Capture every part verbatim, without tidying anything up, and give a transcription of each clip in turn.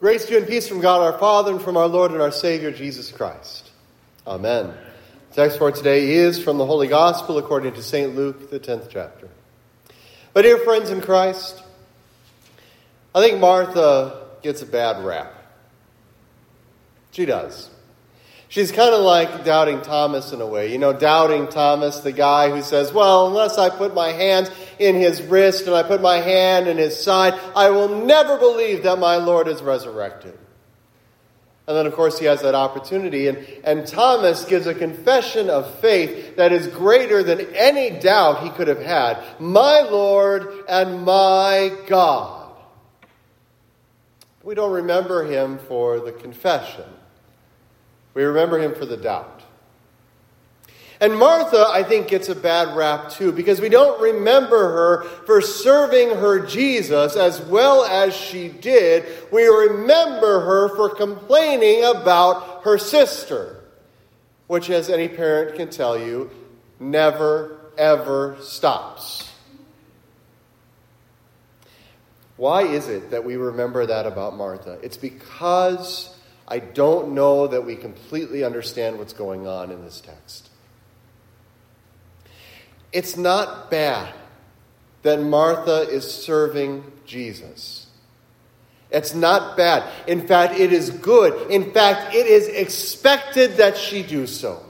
Grace to you and peace from God our Father and from our Lord and our Savior, Jesus Christ. Amen. The text for today is from the Holy Gospel according to Saint Luke, the tenth chapter. But dear friends in Christ, I think Martha gets a bad rap. She does. She's kind of like doubting Thomas in a way. You know, doubting Thomas, the guy who says, well, unless I put my hands in his wrist and I put my hand in his side, I will never believe that my Lord is resurrected. And then, of course, he has that opportunity. And, and Thomas gives a confession of faith that is greater than any doubt he could have had. My Lord and my God. We don't remember him for the confession. We remember him for the doubt. And Martha, I think, gets a bad rap too, because we don't remember her for serving her Jesus as well as she did. We remember her for complaining about her sister, which, as any parent can tell you, never, ever stops. Why is it that we remember that about Martha? It's because I don't know that we completely understand what's going on in this text. It's not bad that Martha is serving Jesus. It's not bad. In fact, it is good. In fact, it is expected that she do so.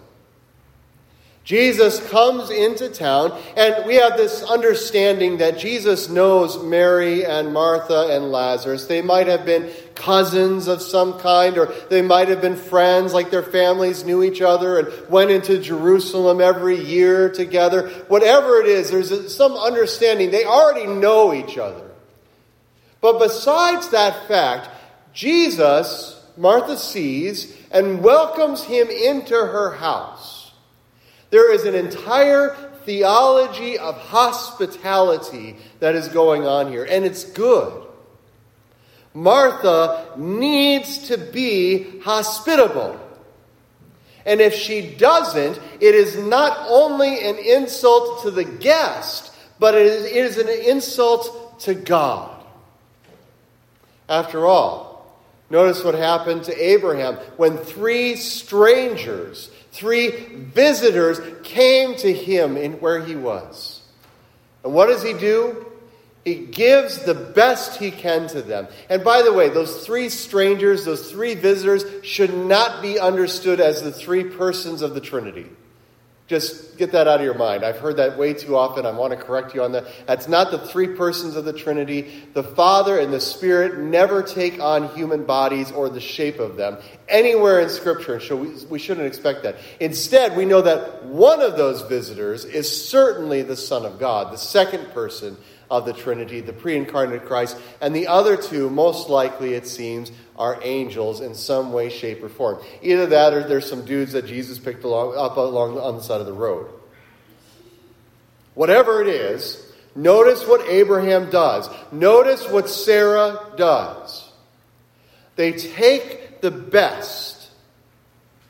Jesus comes into town, and we have this understanding that Jesus knows Mary and Martha and Lazarus. They might have been cousins of some kind, or they might have been friends, like their families knew each other and went into Jerusalem every year together. Whatever it is, there's some understanding. They already know each other. But besides that fact, Jesus, Martha sees and welcomes him into her house. There is an entire theology of hospitality that is going on here, and it's good. Martha needs to be hospitable. And if she doesn't, it is not only an insult to the guest, but it is, it is an insult to God. After all, notice what happened to Abraham when three strangers, three visitors came to him in where he was. And what does he do? He gives the best he can to them. And by the way, those three strangers, those three visitors should not be understood as the three persons of the Trinity. Just get that out of your mind. I've heard that way too often. I want to correct you on that. That's not the three persons of the Trinity. The Father and the Spirit never take on human bodies or the shape of them. Anywhere in Scripture, so we, we shouldn't expect that. Instead, we know that one of those visitors is certainly the Son of God, the second person of the Trinity, the pre-incarnate Christ, and the other two, most likely, it seems, are angels in some way, shape, or form. Either that or there's some dudes that Jesus picked along, up along on the side of the road. Whatever it is, notice what Abraham does. Notice what Sarah does. They take the best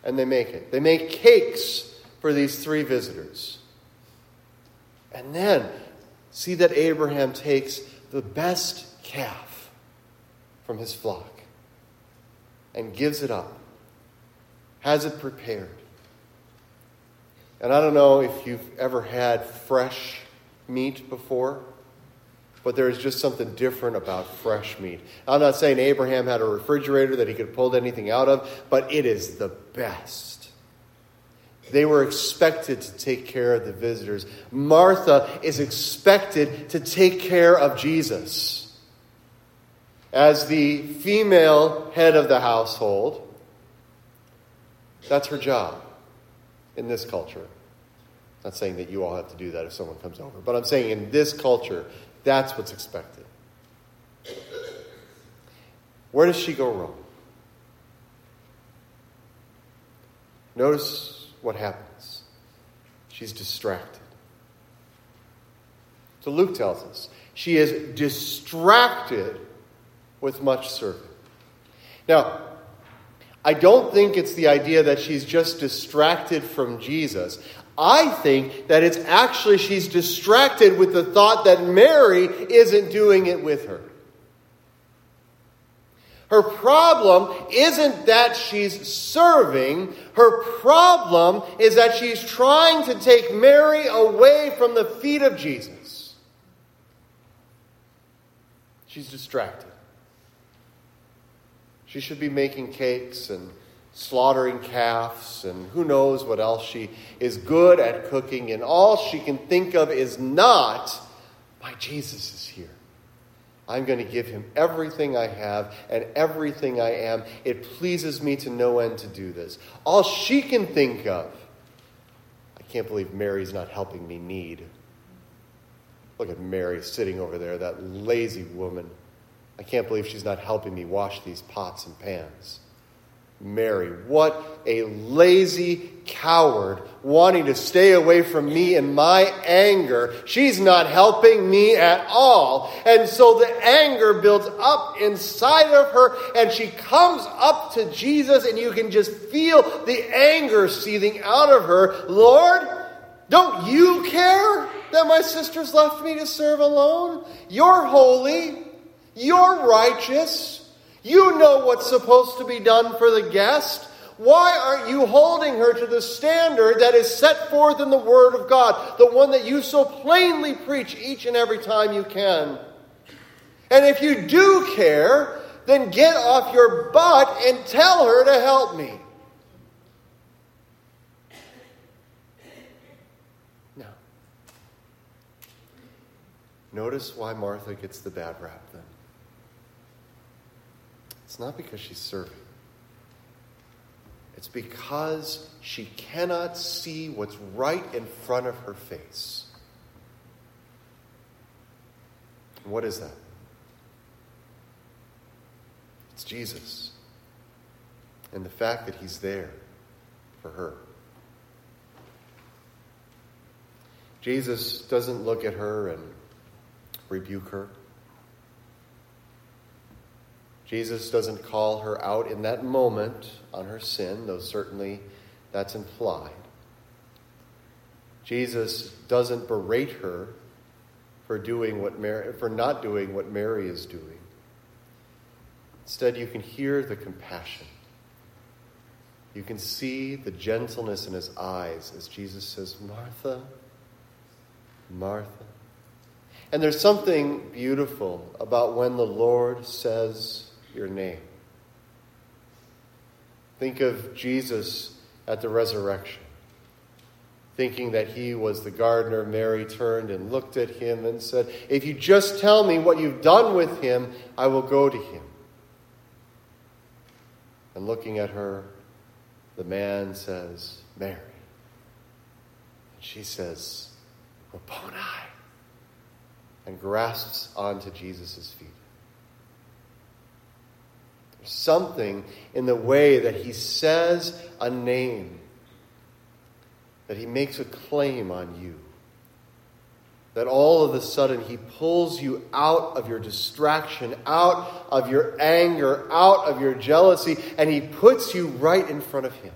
and they make it. They make cakes for these three visitors. And then see that Abraham takes the best calf from his flock and gives it up, has it prepared. And I don't know if you've ever had fresh meat before, but there is just something different about fresh meat. I'm not saying Abraham had a refrigerator that he could have pulled anything out of, but it is the best. They were expected to take care of the visitors. Martha is expected to take care of Jesus. As the female head of the household, that's her job in this culture. I'm not saying that you all have to do that if someone comes over, but I'm saying in this culture, that's what's expected. Where does she go wrong? Notice what happens? She's distracted. So Luke tells us she is distracted with much serving. Now, I don't think it's the idea that she's just distracted from Jesus. I think that it's actually she's distracted with the thought that Mary isn't doing it with her. Her problem isn't that she's serving. Her problem is that she's trying to take Mary away from the feet of Jesus. She's distracted. She should be making cakes and slaughtering calves and who knows what else she is good at cooking. And all she can think of is not, my Jesus is here. I'm going to give him everything I have and everything I am. It pleases me to no end to do this. All she can think of, I can't believe Mary's not helping me knead. Look at Mary sitting over there, that lazy woman. I can't believe she's not helping me wash these pots and pans. Mary, what a lazy coward, wanting to stay away from me in my anger. She's not helping me at all. And so the anger builds up inside of her, and she comes up to Jesus, and you can just feel the anger seething out of her. Lord, don't you care that my sisters left me to serve alone? You're holy. You're righteous. You know what's supposed to be done for the guest. Why aren't you holding her to the standard that is set forth in the Word of God, the one that you so plainly preach each and every time you can? And if you do care, then get off your butt and tell her to help me. Now, notice why Martha gets the bad rap then. It's not because she's serving. It's because she cannot see what's right in front of her face. And what is that? It's Jesus. And the fact that he's there for her. Jesus doesn't look at her and rebuke her. Jesus doesn't call her out in that moment on her sin, though certainly that's implied. Jesus doesn't berate her for doing what Mary, for not doing what Mary is doing. Instead, you can hear the compassion. You can see the gentleness in his eyes as Jesus says, Martha, Martha. And there's something beautiful about when the Lord says your name. Think of Jesus at the resurrection, thinking that he was the gardener. Mary turned and looked at him and said, if you just tell me what you've done with him, I will go to him. And looking at her, the man says, Mary. And she says, Rabboni, and grasps onto Jesus' feet. There's something in the way that he says a name, that he makes a claim on you, that all of a sudden he pulls you out of your distraction, out of your anger, out of your jealousy, and he puts you right in front of him.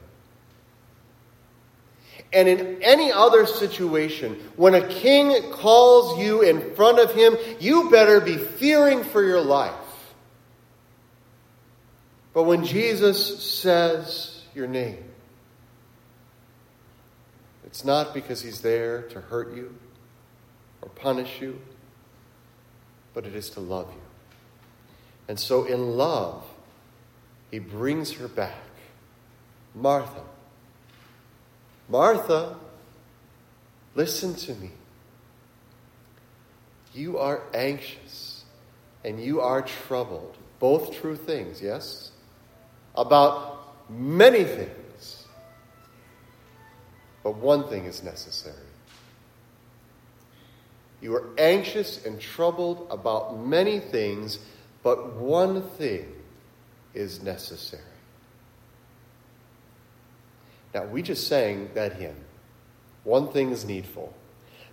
And in any other situation, when a king calls you in front of him, you better be fearing for your life. But when Jesus says your name, it's not because he's there to hurt you or punish you, but it is to love you. And so in love, he brings her back. Martha, Martha, listen to me. You are anxious and you are troubled. Both true things, yes? About many things. But one thing is necessary. You are anxious and troubled about many things, but one thing is necessary. Now, we just sang that hymn, One Thing is Needful.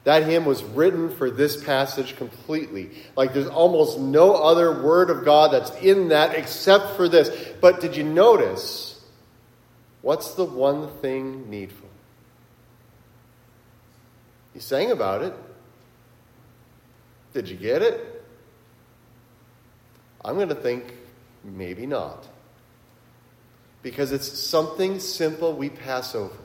That hymn was written for this passage completely. Like, there's almost no other word of God that's in that except for this. But did you notice, what's the one thing needful? You sang about it. Did you get it? I'm going to think Maybe not. Because it's something simple we pass over.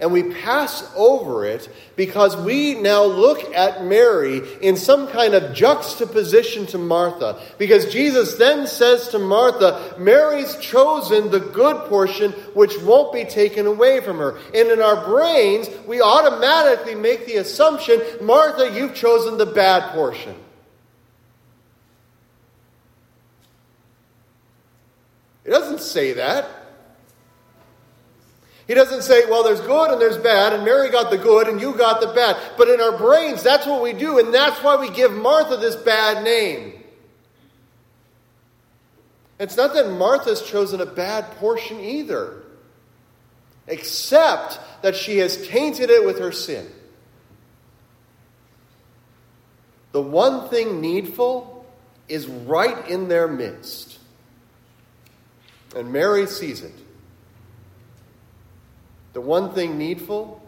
And we pass over it because we now look at Mary in some kind of juxtaposition to Martha. Because Jesus then says to Martha, Mary's chosen the good portion which won't be taken away from her. And in our brains, we automatically make the assumption, Martha, you've chosen the bad portion. It doesn't say that. He doesn't say, well, there's good and there's bad, and Mary got the good and you got the bad. But in our brains, that's what we do, and that's why we give Martha this bad name. It's not that Martha's chosen a bad portion either, except that she has tainted it with her sin. The one thing needful is right in their midst. And Mary sees it. The one thing needful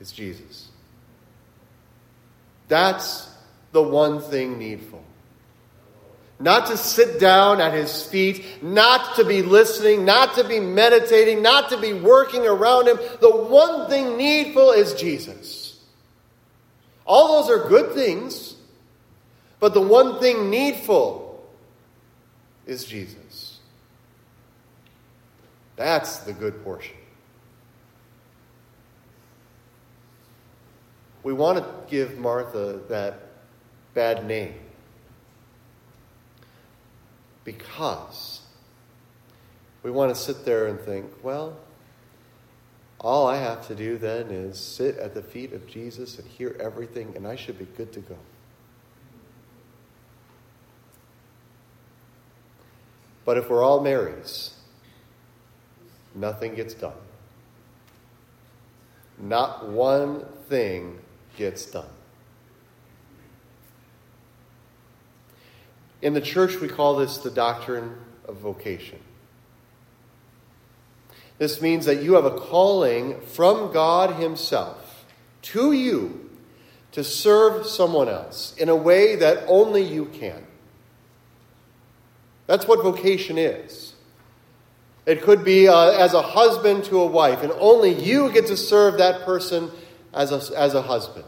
is Jesus. That's the one thing needful. Not to sit down at his feet, not to be listening, not to be meditating, not to be working around him. The one thing needful is Jesus. All those are good things, but the one thing needful is Jesus. That's the good portion. We want to give Martha that bad name because we want to sit there and think, well, all I have to do then is sit at the feet of Jesus and hear everything, and I should be good to go. But if we're all Marys, nothing gets done. Not one thing gets done. In the church, we call this the doctrine of vocation. This means that you have a calling from God himself to you to serve someone else in a way that only you can. That's what vocation is. It could be uh, as a husband to a wife, and only you get to serve that person as a, as a husband.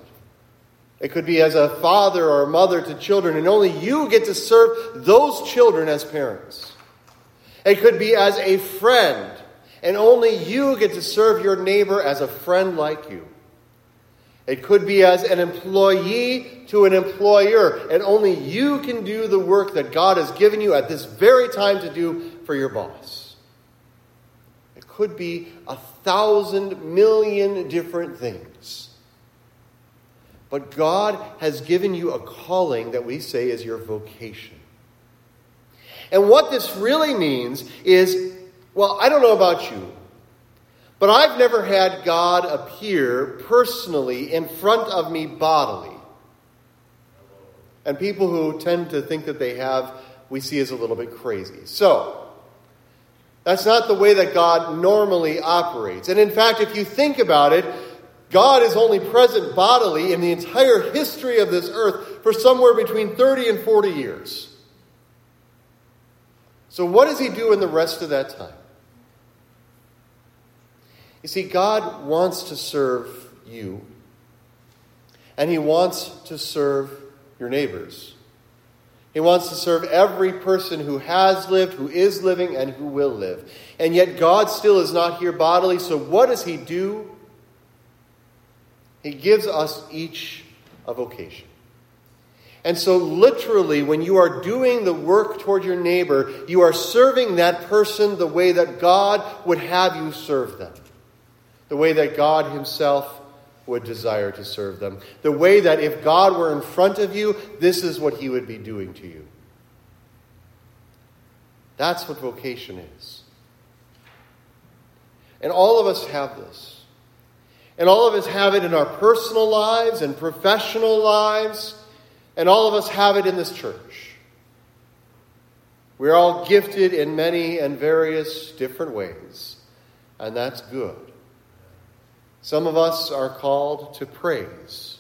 It could be as a father or a mother to children, and only you get to serve those children as parents. It could be as a friend, and only you get to serve your neighbor as a friend like you. It could be as an employee to an employer, and only you can do the work that God has given you at this very time to do for your boss. Could be a thousand million different things. But God has given you a calling that we say is your vocation. And what this really means is, well, I don't know about you, but I've never had God appear personally in front of me bodily. And people who tend to think that they have, we see as a little bit crazy. So, that's not the way that God normally operates. And in fact, if you think about it, God is only present bodily in the entire history of this earth for somewhere between thirty and forty years. So what does he do in the rest of that time? You see, God wants to serve you, and he wants to serve your neighbors. He wants to serve every person who has lived, who is living, and who will live. And yet God still is not here bodily, so what does he do? He gives us each a vocation. And so literally, when you are doing the work toward your neighbor, you are serving that person the way that God would have you serve them. The way that God himself would desire to serve them. The way that if God were in front of you, this is what he would be doing to you. That's what vocation is. And all of us have this. And all of us have it in our personal lives and professional lives. And all of us have it in this church. We're all gifted in many and various different ways. And that's good. Some of us are called to praise.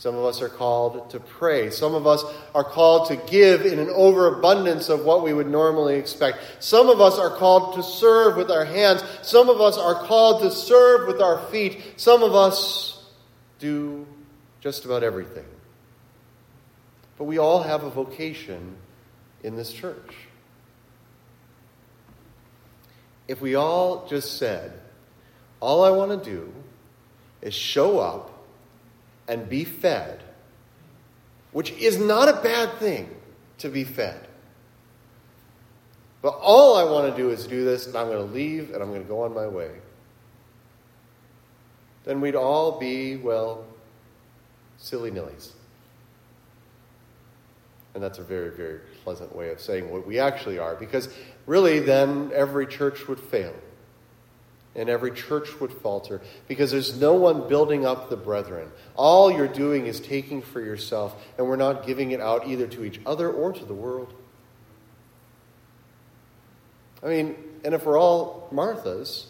Some of us are called to pray. Some of us are called to give in an overabundance of what we would normally expect. Some of us are called to serve with our hands. Some of us are called to serve with our feet. Some of us do just about everything. But we all have a vocation in this church. If we all just said, all I want to do is show up and be fed, which is not a bad thing to be fed. But all I want to do is do this, and I'm going to leave, and I'm going to go on my way. Then we'd all be, well, silly nillies. And that's a very, very pleasant way of saying what we actually are, because really then every church would fail. And every church would falter, because there's no one building up the brethren. All you're doing is taking for yourself, and we're not giving it out either to each other or to the world. I mean, and if we're all Marthas,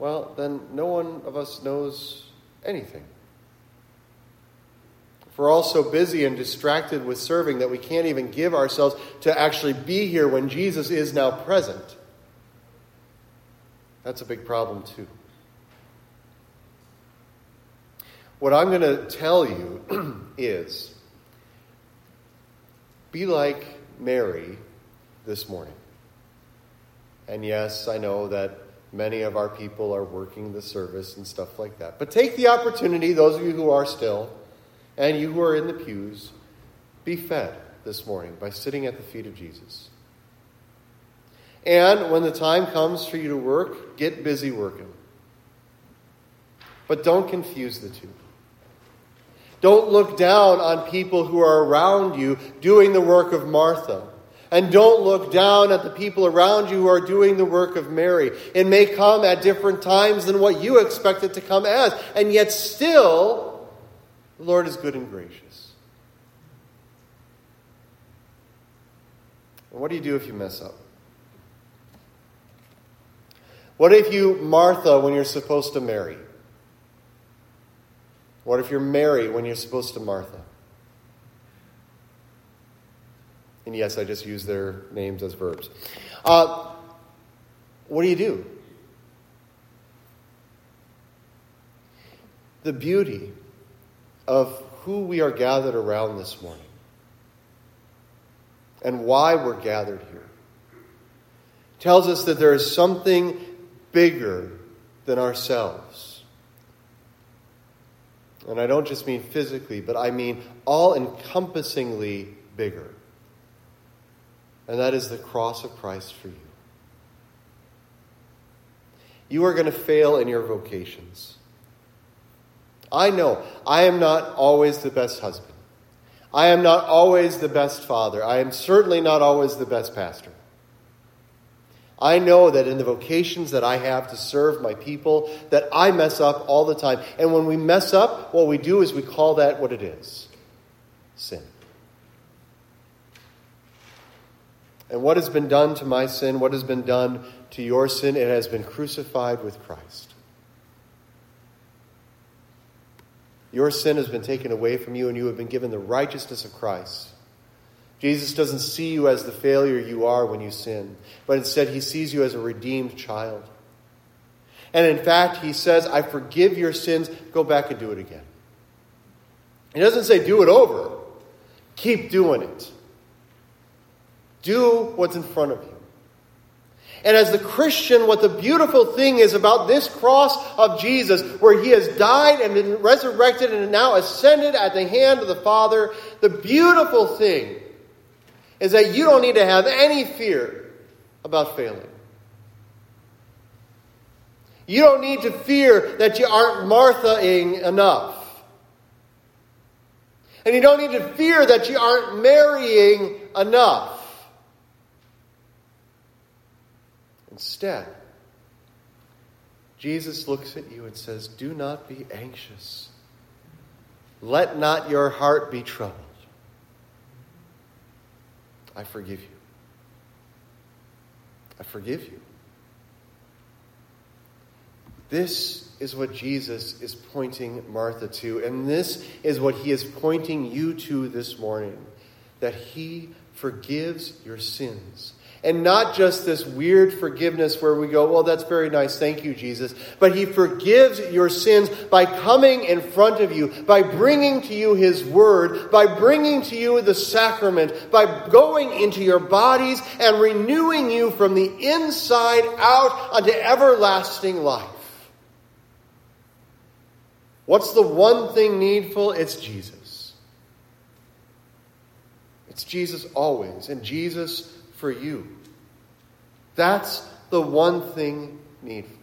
well, then no one of us knows anything. If we're all so busy and distracted with serving that we can't even give ourselves to actually be here when Jesus is now present, that's a big problem too. What I'm going to tell you is, be like Mary this morning. And yes, I know that many of our people are working the service and stuff like that. But take the opportunity, those of you who are still, and you who are in the pews, be fed this morning by sitting at the feet of Jesus. And when the time comes for you to work, get busy working. But don't confuse the two. Don't look down on people who are around you doing the work of Martha. And don't look down at the people around you who are doing the work of Mary. It may come at different times than what you expect it to come as. And yet still, the Lord is good and gracious. And what do you do if you mess up? What if you Martha when you're supposed to marry? What if you're Mary when you're supposed to Martha? And yes, I just use their names as verbs. Uh, what do you do? The beauty of who we are gathered around this morning and why we're gathered here tells us that there is something bigger than ourselves. And I don't just mean physically, but I mean all-encompassingly bigger. And that is the cross of Christ for you. You are going to fail in your vocations. I know I am not always the best husband. I am not always the best father. I am certainly not always the best pastor. I know that in the vocations that I have to serve my people, that I mess up all the time. And when we mess up, what we do is we call that what it is. Sin. And what has been done to my sin, what has been done to your sin, it has been crucified with Christ. Your sin has been taken away from you, and you have been given the righteousness of Christ. Jesus doesn't see you as the failure you are when you sin, but instead he sees you as a redeemed child. And in fact, he says, I forgive your sins, go back and do it again. He doesn't say do it over. Keep doing it. Do what's in front of you. And as the Christian, what the beautiful thing is about this cross of Jesus, where he has died and been resurrected and now ascended at the hand of the Father, the beautiful thing is that you don't need to have any fear about failing. You don't need to fear that you aren't Martha-ing enough. And you don't need to fear that you aren't marrying enough. Instead, Jesus looks at you and says, do not be anxious. Let not your heart be troubled. I forgive you. I forgive you. This is what Jesus is pointing Martha to. And this is what he is pointing you to this morning. That he forgives your sins. And not just this weird forgiveness where we go, well, that's very nice, thank you, Jesus. But he forgives your sins by coming in front of you, by bringing to you his word, by bringing to you the sacrament, by going into your bodies and renewing you from the inside out unto everlasting life. What's the one thing needful? It's Jesus. It's Jesus always, and Jesus for you. That's the one thing needful.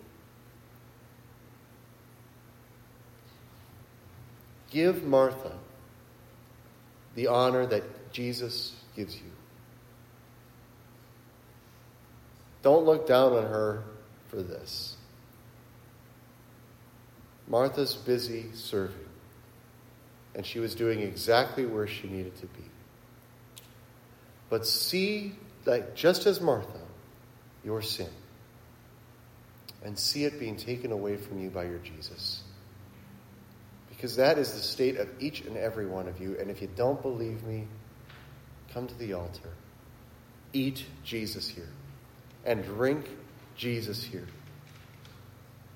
Give Martha the honor that Jesus gives you. Don't look down on her for this. Martha's busy serving, and she was doing exactly where she needed to be. But see, like, just as Martha, your sin, and see it being taken away from you by your Jesus. Because that is the state of each and every one of you. And if you don't believe me, come to the altar. Eat Jesus here and drink Jesus here.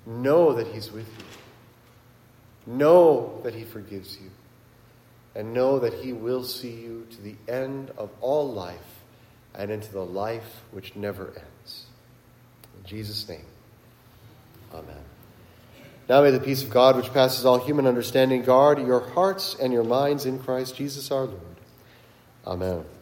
Know that he's with you. Know that he forgives you, and know that he will see you to the end of all life and into the life which never ends. In Jesus' name, amen. Now may the peace of God, which passes all human understanding, guard your hearts and your minds in Christ Jesus our Lord. Amen.